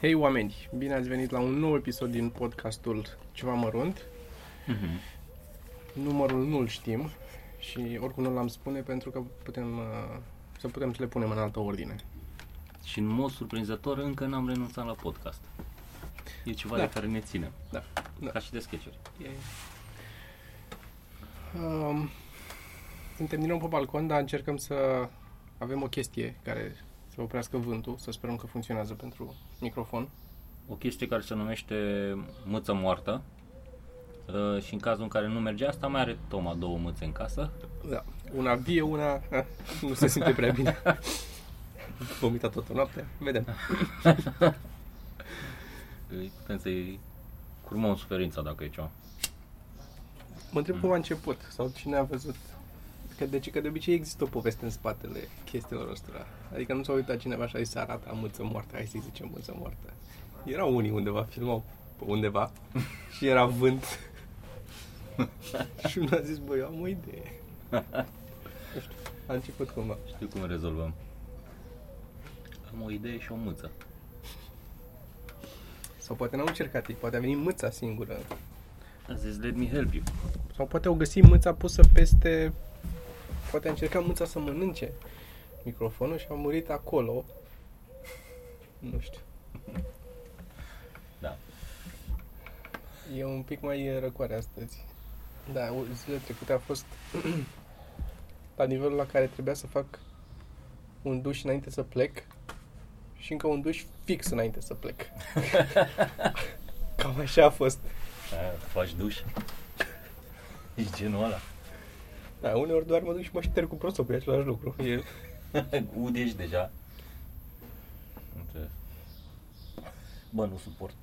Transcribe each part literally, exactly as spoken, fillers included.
Hei oameni, bine ați venit la un nou episod din podcastul Ceva Mărunt. Mm-hmm. Numărul nu-l știm și oricum nu l-am spune pentru că putem să putem să le punem în altă ordine. Și în mod surprinzător încă n-am renunțat la podcast. E ceva da. de care ne ținem. Da. da. Ca și de sketch-uri. Um, suntem din nou pe balcon, dar încercăm să avem o chestie care să oprească vântul, să sperăm că funcționează pentru microfon. O chestie care se numește mâță moartă uh, și în cazul în care nu merge asta, mai are Toma două mâțe în casă. Da, una vie, una ha, nu se simte prea bine. Vomita toată noaptea, vedem. Putem să-i curmăm suferința dacă e ceva. Mă întreb mm. cum a început sau cine a văzut. Că de, ce, că de obicei există o poveste în spatele chestiilor ăstora. Adică nu s-a uitat cineva și a zis arată mâță moartă, hai să-i zicem mâță moartă. Erau unii undeva, filmau undeva și era vânt. Și unul a zis, băi, eu am o idee. Nu știu, a început cumva. Știu cum rezolvăm. Am o idee și o mâță. Sau poate n-au încercat ei, poate a venit mâța singură. A zis, let me help you. Sau poate au găsit mâța pusă peste... Poate a încercat mâța să mănânce microfonul și a murit acolo. Nu știu. Da. E un pic mai răcoare astăzi. Da, zilele trecute a fost la nivelul la care trebuia să fac un duș înainte să plec și încă un duș fix înainte să plec. Cam așa a fost. A, faci duș? Ești genul ăla. Da, uneori doar mă duc și mă șterg cu prosopul, e același lucru. E... Udești deja. Bă, nu suport,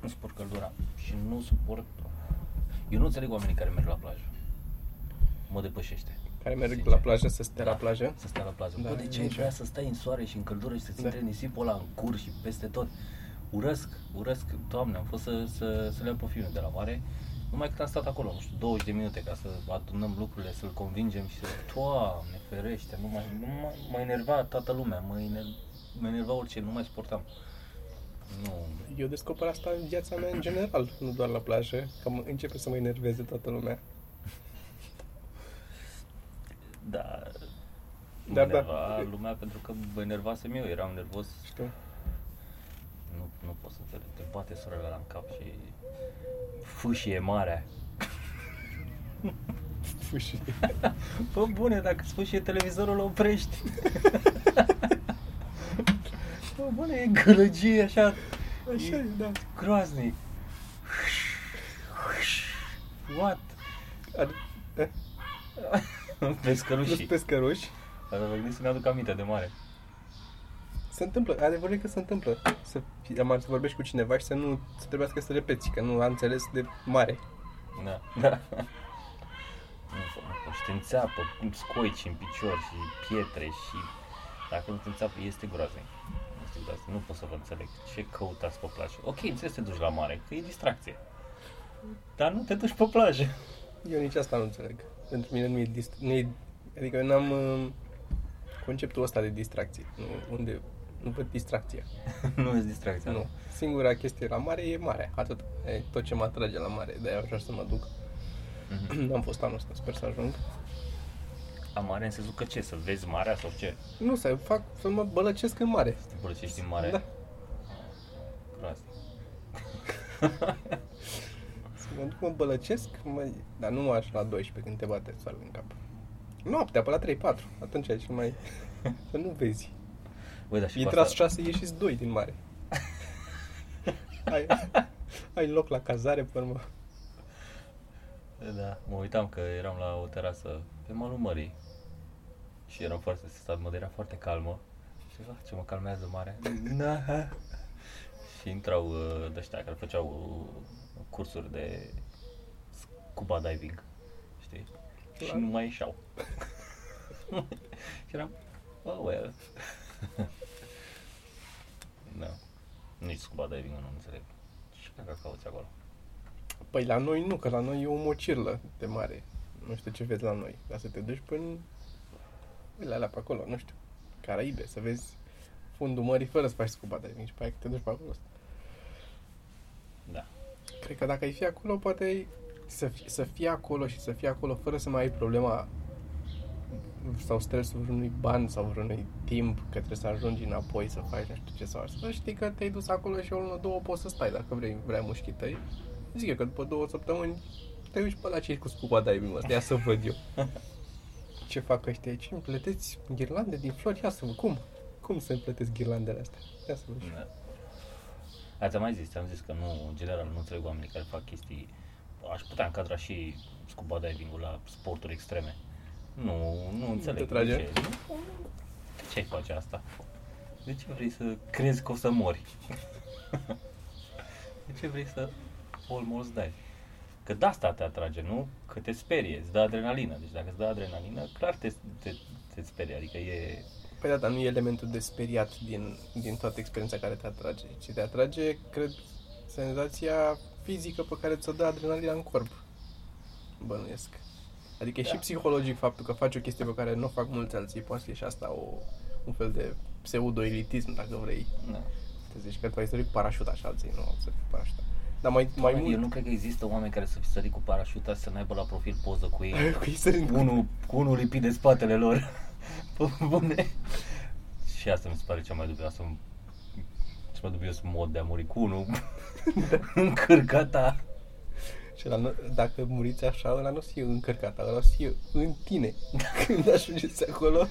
nu suport căldura și nu suport... Eu nu înțeleg oamenii care merg la plajă. Mă depășește. Care merg sincer. La plajă să stea da, la plajă? Să stea la plajă. Da, bă, de ce ai vrea să stai în soare și în căldură și să-ți intre da. nisipul ăla în cur și peste tot? Urăsc, urăsc, doamne, am fost să, să, să le iau pe fiul de la mare. Numai cât am stat acolo, nu știu, douăzeci de minute ca să adunăm lucrurile, să-l convingem și să... Doamne ferește, nu mai, nu mai, mă enerva toată lumea, mă, ener, mă enerva orice, nu mai suportam. Nu. Eu descoper asta în viața mea în general, nu doar la plajă, că mă, începe să mă enerveze toată lumea. Da, mă enerva da. lumea pentru că mă enervasem eu, eram nervos. Știu. Nu, nu pot să înțeleg, te bate sorele ăla în cap și... Fâșie mare. Fâșie. Bă, bune, dacă îți fâșie televizorul, oprești. Bă, bune, e gălăgie așa. Așa e, da. Groaznic. What? Pescărușii. Nu-s pescăruși. Dar vă gândesc să ne aduc aminte de mare. Se întâmplă, adevărul e că se întâmplă să, să vorbești cu cineva și să nu să trebuiască să repeți, că nu a înțeles de mare. Da, da. Și te înțeapă, scoici în picior și pietre și dacă nu te înțeapă, este groaznic. Este groaznic, nu pot să vă înțeleg ce căutați pe plajă. Ok, înțeles să te duci la mare, că e distracție, dar nu te duci pe plajă. Eu nici asta nu înțeleg, pentru mine nu e distracție, adică n-am conceptul ăsta de distracție, nu, unde... Nu văd distracția. Nu vezi distracția? Nu. Singura chestie la mare e mare. Atât. E tot ce mă atrage la mare. De-aia vreau să mă duc. Mm-hmm. Am fost anul ăsta. Sper să ajung. La mare în sensul că ce? Să vezi marea sau ce? Nu, să fac să mă bălăcesc în mare. Să te bălăcești în mare? Da. Proastă. Să mă duc, mă bălăcesc, mă... Dar nu mă aș la doisprezece când te bate soarele în cap. Noaptea, pe la trei patru. Atunci ai cel mai... Să nu vezi. Băi, dar și intrați șase, ieșiți doi din mare. ai, ai loc la cazare, pe urmă. Da, mă uitam că eram la o terasă pe malul mării. Și eram foarte stat, mă, era foarte calmă. Și zic, ce mă calmează mare. Și intrau de ăștia care făceau cursuri de scuba diving, știi? La... Și nu mai ieșeau. Și eram, oh well. Da. Nici scuba diving nu înțeleg. Ce caca cauți acolo? Păi la noi nu, că la noi e o mocirlă de mare. Nu știu ce vezi la noi. Dar să te duci până la alea pe acolo, nu știu, Caraibe, să vezi fundul mării fără să faci scuba diving și pe aia că te duci pe acolo. Da. Cred că dacă ai fi acolo, poate ai să fii, să fii acolo și să fii acolo fără să mai ai problema sau stresul vreunui ban sau vreunui timp că trebuie să ajungi înapoi să faci nu știu ce sau așa. Știi că te-ai dus acolo și o lună, două poți să stai dacă vrei, vrea mușchii tăi. Zic eu că după două săptămâni te uiți pe la cei cu scuba diving ăsta, ia să văd eu. Ce fac ăștia aici? Îmi plăteți ghirlande din flori? Ia să vă, cum? Cum să îmi plătesc ghirlandele astea? Ia să vă. Da. Ați mai zis, am zis că nu, în general nu înțeleg oamenii care fac chestii. Aș putea încadra și scuba diving-ul la sporturi extreme. Nu, nu înțeleg. Te trage? De ce? De ce ai face asta? De ce vrei să crezi că o să mori? De ce vrei să almost die? Că de asta te atrage, nu? Că te sperie, îți dă adrenalină. Deci dacă îți dă adrenalină, clar te, te, te sperie, adică e... Păi da, dar nu e elementul de speriat din, din toată experiența care te atrage, ci te atrage, cred, senzația fizică pe care ți-o dă adrenalina în corp, bănuiesc. Adică da. Și psihologic faptul că faci o chestie pe care nu o fac mulți alții, poate fi și asta o, un fel de pseudo-elitism, dacă vrei. Da. Te zici că tu ai sărit cu parașuta și alții nu au sărit cu parașuta. Dar mai, mai mult... Eu nu cred că există oameni care să fi sărit cu parașuta să n-aibă la profil poză cu ei, cu unul, cu unul lipit de spatele lor. Bune. Și asta mi se pare cea mai dubioasă, cea mai dubios mod de a muri, cu unul încărcata. Și la, dacă muriți așa, ăla nu o să fie încărcata, ăla o să fie în tine. Când ajungeți acolo,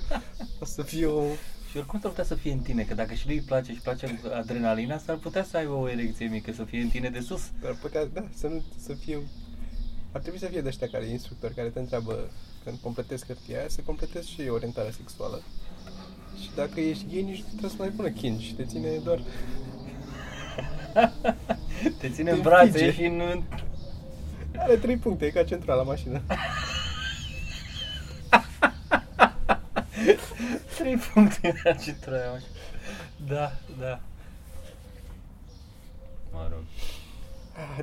o să fie o... Și oricum s-ar putea să fie în tine, că dacă și lui îi place și place adrenalina, s-ar putea să aibă o erecție mică, să fie în tine de sus. Ar putea, da, să nu, să fie... Ar trebui să fie de ăștia care, instructori, care te întreabă când completezi hârtia aia, să completezi și orientarea sexuală. Și dacă ești gay, nici trebuie să mai pună chingi și te ține doar... Te ține te în brațe fige. Și în... Are trei puncte, e ca centrala la mașină. Trei puncte ca centrala la mașină. Da, da. Mă rog.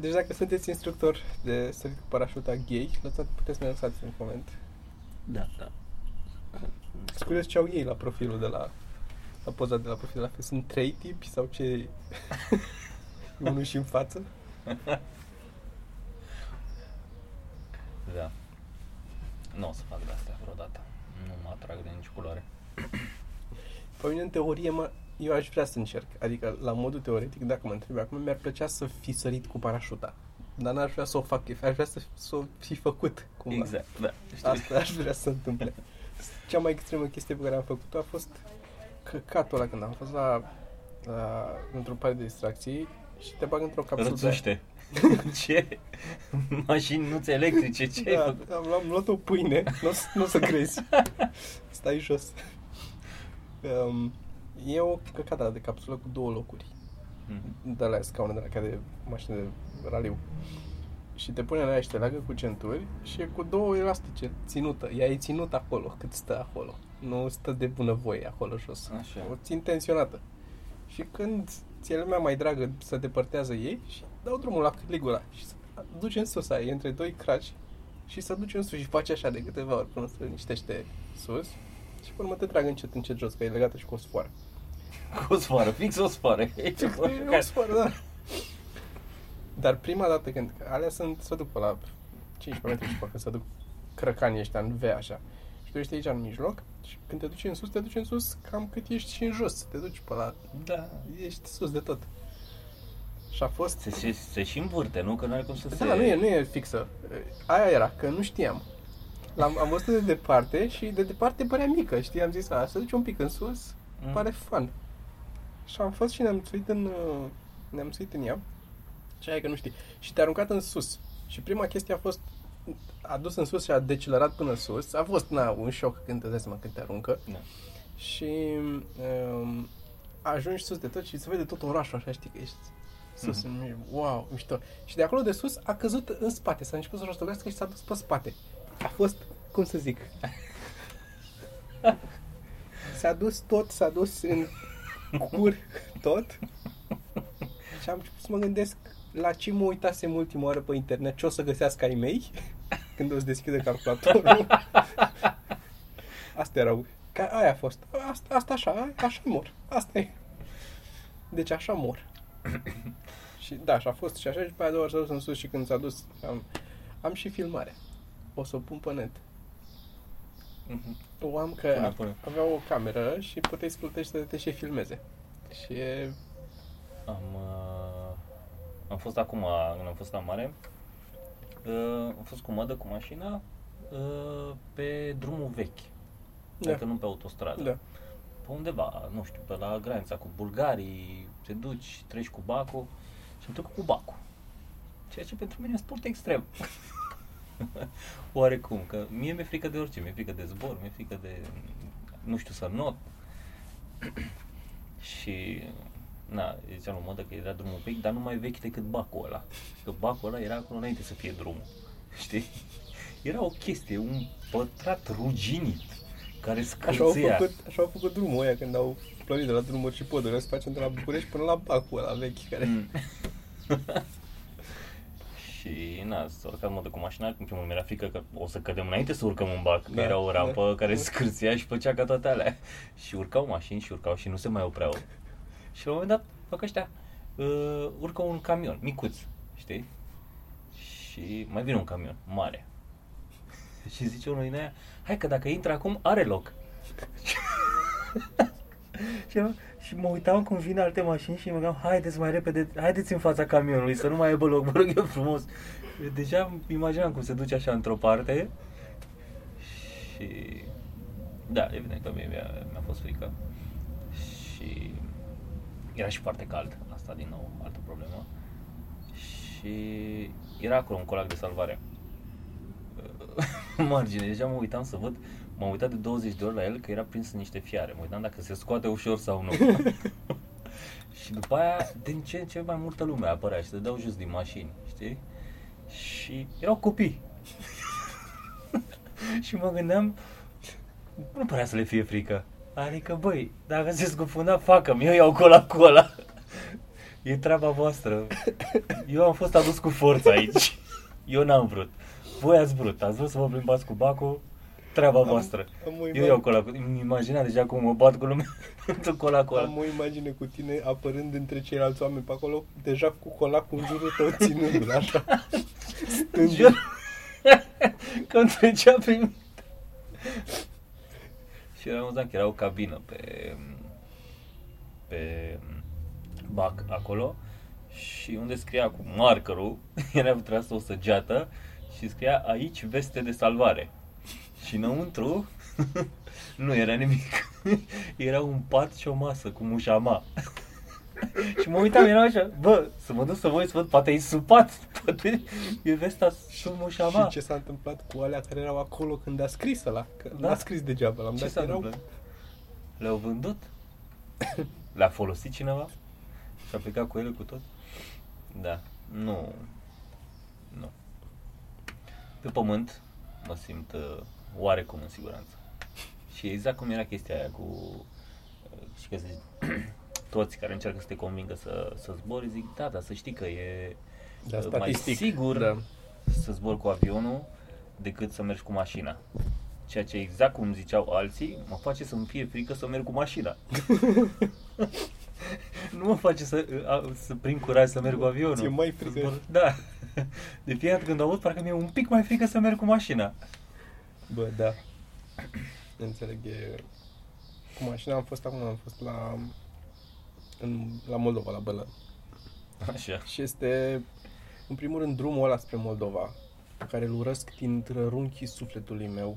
Deci dacă sunteți instructor de sărit cu parașuta gay, lăsați, puteți să ne lăsați un coment. Da, da. Scuze-ți ce au ei la profilul de la... La poza de la profilul de la... Sunt trei tipi sau ce... Unul și în față? Da. Nu o să fac de astea vreodată. Nu mă atrag de nici culoare. Pe mine, în teorie, mă, eu aș vrea să încerc. Adică, la modul teoretic, dacă mă întreb acum, mi-ar plăcea să fi sărit cu parașuta. Dar n-aș vrea să o fac. Aș vrea să, să o fi făcut, cumva. Exact, da. Știu. Asta aș vrea să se întâmple. Cea mai extremă chestie pe care am făcut-o a fost căcatul ăla când am fost la, la, într-un parc de distracții și te bag într-o capsulă. Rățuște. Ce? Mașinuțe electrice, ce da, ai făcut? Am, am luat o pâine, nu n-o, o să crezi. Stai jos. Um, e o căcată de capsulă cu două locuri. Mm-hmm. De la scaune, de la care de mașină de raliu. Și te pune în aia și te leagă cu centuri și e cu două elastice ținută. Ea e ținută acolo, cât stă acolo. Nu stă de bunăvoie acolo jos. Așa. O țin tensionată. Și când ție lumea mai dragă se depărtează ei și dau drumul la Caligula și se duce în sus aia, între doi craci și se duce în sus și face așa de câteva ori până se liniștește sus și pe urmă te trag încet, încet jos, că e legată și cu o sfoară. Cu o sfoară, fix o sfoară. E o sfoară, da. Dar prima dată când, alea sunt, se duc pe la cincisprezece metri și parcă se duc crăcanii ăștia în V așa. Și tu ești aici în mijloc și când te duci în sus, te duci în sus cam cât ești și în jos. Te duci pe la... Da. Ești sus de tot. Și a fost... Se, se, se și învârte, nu? Că nu are cum să da, se... Da, nu e, nu e fixă. Aia era, că nu știam. L-am, am văzut de departe și de departe părea mică, știi? Am zis, a, să duci un pic în sus, mm. pare fun. Și am fost și ne-am suit în... Ne-am suit în ea. Și aia că nu știi. Și te-a aruncat în sus. Și prima chestie a fost... A dus în sus și a decelerat până sus. A fost, na, un șoc când te dai seama când te aruncă. Da. Și... Um, ajungi sus de tot și se vede tot orașul așa, știi că ești... Sus, mm-hmm. Wow, mișto. Și de acolo de sus a căzut în spate. S-a început să rostogolească și s-a dus pe spate. A fost, cum să zic, s-a dus tot, s-a dus în cur tot. Și am început să mă gândesc la ce mă uitasem ultima oară pe internet, ce o să găsească ai mei când o să deschidă calculatorul. Astea erau. Ca aia a fost. Asta, asta așa, așa mor. Asta e. Deci așa mor. Și da, și a fost și așa și pe aia două ori s-a dus în sus și când s-a dus, am, am și filmare. O să o pun pe net. Mm-hmm. O am că pune, pune. Aveau o cameră și puteai să plătești să te și filmeze. Și e... Am, uh, am fost acum, când am fost la mare, uh, am fost cu mădă, cu mașina, uh, pe drumul vechi. Da. Adică nu pe autostradă. Da. Pe undeva, nu știu, pe la granița cu bulgarii, te duci, treci cu bacul și am trecut cu bacul. Ceea ce pentru mine e sport extrem. Oarecum, că mie mi-e frică de orice, mi-e frică de zbor, mi-e frică de, nu știu, să not. Și, na, ziceam la modă că era drumul vechi, dar nu mai vechi decât bacul ăla. Că bacul ăla era acolo înainte să fie drumul, știi? Era o chestie, un pătrat ruginit. Care scârțâia. Așa au făcut, așa au făcut drumul ăia când au plătit de la drumuri și poduri. Să facem de la București până la bacul ăla vechi care... Mm. Și na, s-a urcat modă cu mașina. În primul mi-era frică că o să cădem înainte să urcăm în bac. Da, era o rampă da. Care scârția și făcea ca toate alea. Și urcau mașini și urcau și nu se mai opreau. Și la un moment dat fac ăștia, uh, urcă un camion micuț, știi? Și mai vine un camion mare. Și zice unul din aia, hai că dacă intră acum, are loc. și, eu, și mă uitam cum vin alte mașini și mă gândeam, haideți mai repede, haideți în fața camionului, să nu mai aibă loc, vă rog eu frumos. Eu deja imaginam cum se duce așa într-o parte și... Da, evident că mie mi-a, mi-a fost frică. Și... Era și foarte cald, asta din nou, altă problemă. Și... Era acolo un colac de salvare. Margine, deja mă uitam să văd, m-am uitat de douăzeci de ori la el că era prins în niște fiare, mă uitam dacă se scoate ușor sau nu. Și după aia, din ce în ce mai multă lume apărea și se dădeau jos din mașini, știi? Și erau copii. Și mă gândeam, nu părea să le fie frică. Adică, băi, dacă se scufunda, facă-mi, eu iau colacul ăla. E treaba voastră. Eu am fost adus cu forță aici. Eu n-am vrut. Voi ați vrut, ați vrut să vă plimbați cu bacul, treaba am, voastră. Am Eu iau colacul, îmi imagina deja cum mă bat cu lumea cu colacul ăla. Am o imagine cu tine apărând între ceilalți oameni pe acolo, deja cu colacul în jurul tău, ținându-l așa, stându-l. Că îmi trecea prin minte. Și era amuzant că era o cabină pe, pe bac acolo și unde scria cu markerul, era trasă o săgeată. Și scria aici veste de salvare. Și înăuntru nu era nimic. Era un pat și o masă cu mușama. Și mă uitam, eram așa, bă, să mă duc să voi să văd, poate e sub pat, poate e vestea sub mușama. Și ce s-a întâmplat cu alea care erau acolo când a scris ăla? Că da? N-a scris degeaba, l-am dat. Ce s-a întâmplat? Le-au vândut? Le-a folosit cineva? Și-a plecat cu ele cu tot? Da, nu, nu. Pe pământ mă simt uh, oarecum în siguranță. Și exact cum era chestia aia cu uh, că zici, toți care încearcă să te convingă să, să zbori, zic, da, dar să știi că e da, uh, mai sigur da. Să zbori cu avionul decât să mergi cu mașina. Ceea ce exact cum ziceau alții, mă face să-mi fie frică să merg cu mașina. Nu mă face să, să prind curaj să merg cu avionul. Ți-e mai frică. Da. De fiecare dată când aud, parcă mi-e un pic mai frică să merg cu mașina. Bă, da. Înțeleg. E... Cu mașina am fost acum, am fost la, în, la Moldova, la Bălă. Așa. Și este, în primul rând, drumul ăla spre Moldova, pe care îl urăsc dintre runchii sufletului meu,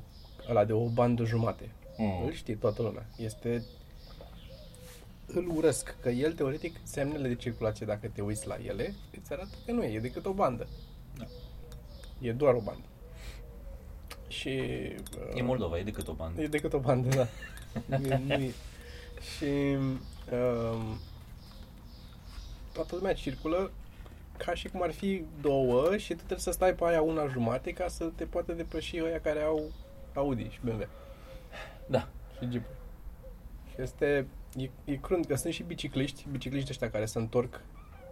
ăla de o bandă jumate. Mm. Îl știe toată lumea. Este... Îl urăsc, că el, teoretic, semnele de circulație, dacă te uiți la ele, îți arată că nu e, e decât o bandă. Da. E doar o bandă. Și... E Moldova, e decât o bandă. E decât o bandă, da. e, nu e. Și... Um, toată lumea circulă ca și cum ar fi două și tu trebuie să stai pe aia una jumate ca să te poată depăși ăia care au Audi și B M W. Da. Și Jeep. Și este... E, e crunt că sunt și bicicliști, bicicliști ăștia care se întorc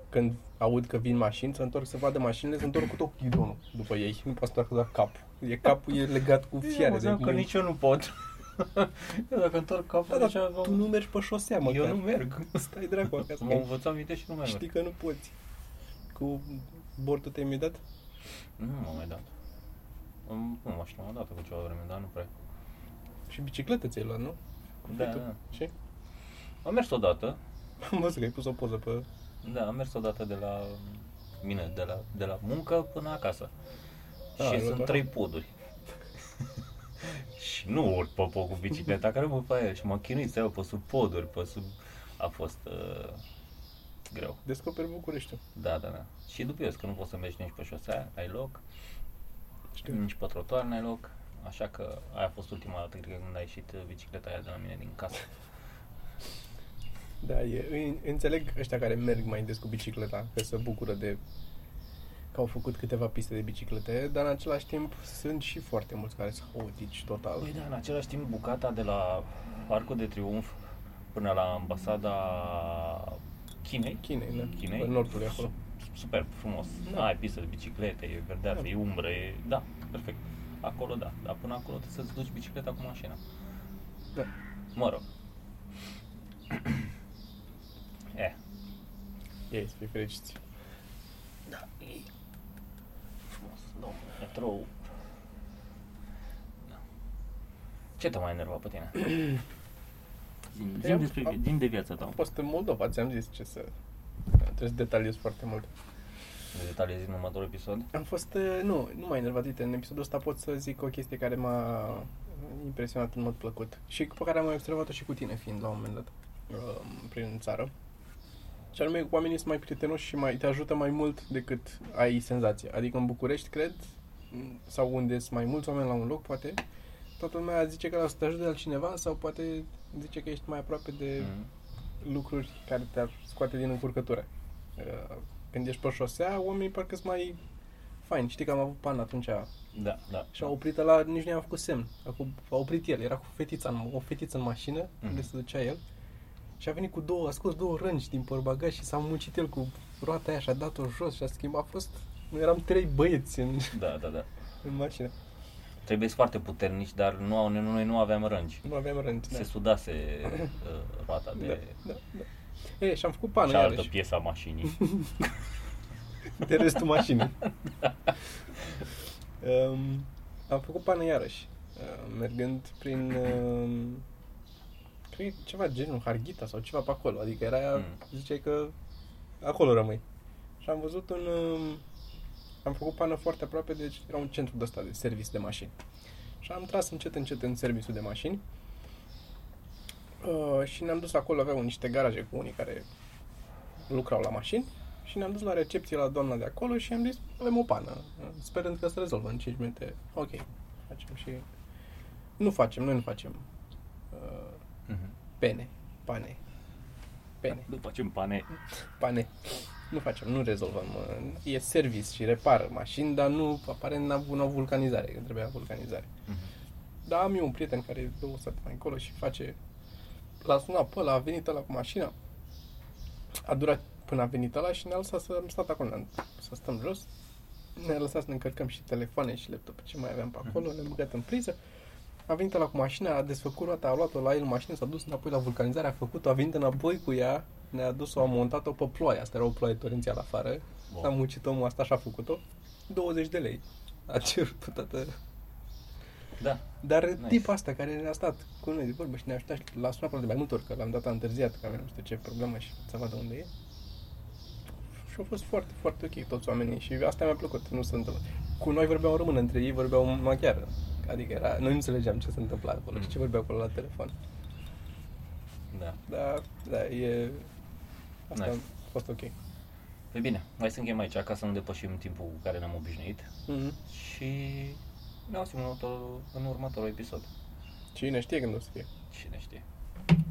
când aud că vin mașini, se întorc să vadă mașinile, se întorc cu tot ghidonul după ei. Nu poate să treacă doar capul. E capul e legat cu fiare. Eu mă de că nici eu nu pot. Eu dacă întorc capul, da, da, tu nu mergi pe șosea, mă. Eu chiar nu merg. Stai dracu acasă. M-am învățat minte și nu mai merg. Știi că nu poți. Cu bordul te-ai mai dat? Nu m-am mai dat. Nu, așa m-am dat cu ceva vreme, dar nu prea. Și bicicletă ți-ai luat, nu? Cu da, da. Și? Am mers odată. Am văzut că ai pus o poză pe... Da, am mers odată de la mine, de la, de la muncă până acasă. Da, și sunt trei poduri. Și nu urc pe pod cu bicicleta, care mă pe aia și m-am chinuit să iau pe sub poduri, pe sub... A fost uh, greu. Descoperi Bucureștiul. Da, da, da. Și dubios că nu poți să mergi nici pe șosea, ai loc. Știu. Nici pe trotuar n-ai loc. Așa că aia a fost ultima dată, cred că când a ieșit bicicleta aia de la mine din casă. Da, e, înțeleg ăștia care merg mai des cu bicicleta, că se bucură de că au făcut câteva piste de biciclete, dar în același timp sunt și foarte mulți care sunt haotici total. Păi da, în același timp bucata de la Arcul de Triunf până la ambasada Chinei, Chinei, da. Chinei. În nordul e acolo. Super frumos, da. Ai piste de biciclete, e verdeață, da. E umbră, e... da, perfect. Acolo da, dar până acolo trebuie să-ți duci bicicleta cu mașina. Da. Mă rog. Eh. Ei, să fii fericiți. Da, e frumos, domnul, metrou. Da. Ce te mai enerva pe tine? Din, zi-mi despre, am, din de viața ta. Am fost în Moldova, ți-am zis ce să... Trebuie să detaliez foarte mult. Detaliezi în următorul episod? Am fost, nu, nu m-a enervat, uite, în episodul ăsta pot să zic o chestie care m-a impresionat în mod plăcut și pe care am observat-o și cu tine fiind la un moment dat prin țară. Și anume, oamenii sunt mai prietenoși și mai, te ajută mai mult decât ai senzația. Adică în București, cred, sau unde sunt mai mulți oameni la un loc, poate, toată lumea zice că te ajută altcineva sau poate zice că ești mai aproape de mm. lucruri care te-ar scoate din încurcătură. Când ești pe șosea, oamenii parcă sunt mai faini. Știi că am avut pan atunci. Da, da. Și a oprit ăla, nici nu i-am făcut semn. A oprit el, era cu fetița în, o fetiță în mașină, mm-hmm. unde se ducea el. Și a venit cu două, a scos două rângi din porbagaj și s-a muncit el cu roata aia și a dat-o jos și a schimbat. A fost, noi eram trei băieți în, da, da, da. în mașină. Trebuie să foarte puternici, dar nu au, noi nu aveam rângi. Nu aveam rângi, da. Se sudase roata de... Da, da, da. E, și am făcut pană iarăși. Cealaltă piesă a mașinii. De restul mașinii. um, am făcut pană iarăși, uh, mergând prin, uh, cred ceva genul Harghita sau ceva pe acolo. Adică era, mm. ziceai că acolo rămâi. Și am văzut un, um, am făcut pană foarte aproape, deci era un centru de ăsta de service de mașini. Și am tras încet, încet în serviciul de mașini. Uh, și ne-am dus acolo, aveau niște garaje cu unii care lucrau la mașini și ne-am dus la recepție la doamna de acolo și am zis, avem o pană, sperând că se rezolvă în cinci minute. Ok, facem și... Nu facem, noi nu facem uh, uh-huh. pene, pane, pene. Nu facem pane. Pane. Nu facem, nu rezolvăm. E service și repară mașini, dar nu, aparent nu au vulcanizare, că trebuia vulcanizare. Uh-huh. Dar am eu un prieten care e două sate mai încolo și face... L-a sunat pe ăla, a venit ăla cu mașina, a durat până a venit ăla și ne-a lăsat să am stat acolo, să stăm jos, ne-a lăsat să ne încărcăm și telefoane și laptop, ce mai aveam pe acolo, ne-am băgat în priză, a venit ăla cu mașina, a desfăcut roata, a luat-o la el mașină, s-a dus înapoi la vulcanizare, a făcut-o, a venit înapoi cu ea, ne-a dus-o, a montat-o pe ploaie, asta era o ploaie torențială afară, wow. S-a muncit omul asta și a făcut-o, douăzeci de lei, a cerut pe toată... Da. Dar nice. Tipul asta care ne-a stat cu noi de vorbă și ne-a ajutat și l-a sunat probabil de mai multe ori, că l-am dat întârziat, că aveam nu știu ce problemă și să vadă unde e. Și au fost foarte, foarte ok toți oamenii și asta mi-a plăcut, nu se întâmplă. Cu noi vorbeau în română, între ei vorbeau în maghiară, adică era, noi nu înțelegeam ce se întâmpla acolo mm. și ce vorbeau acolo la telefon. Da. Da, da, e... Asta nice. A fost ok. Păi bine, mai să închem aici, ca să nu depășim timpul cu care ne-am obișnuit mm-hmm. și... Ne auzim în următorul, în următorul episod. Cine știe când o să fie? Cine știe.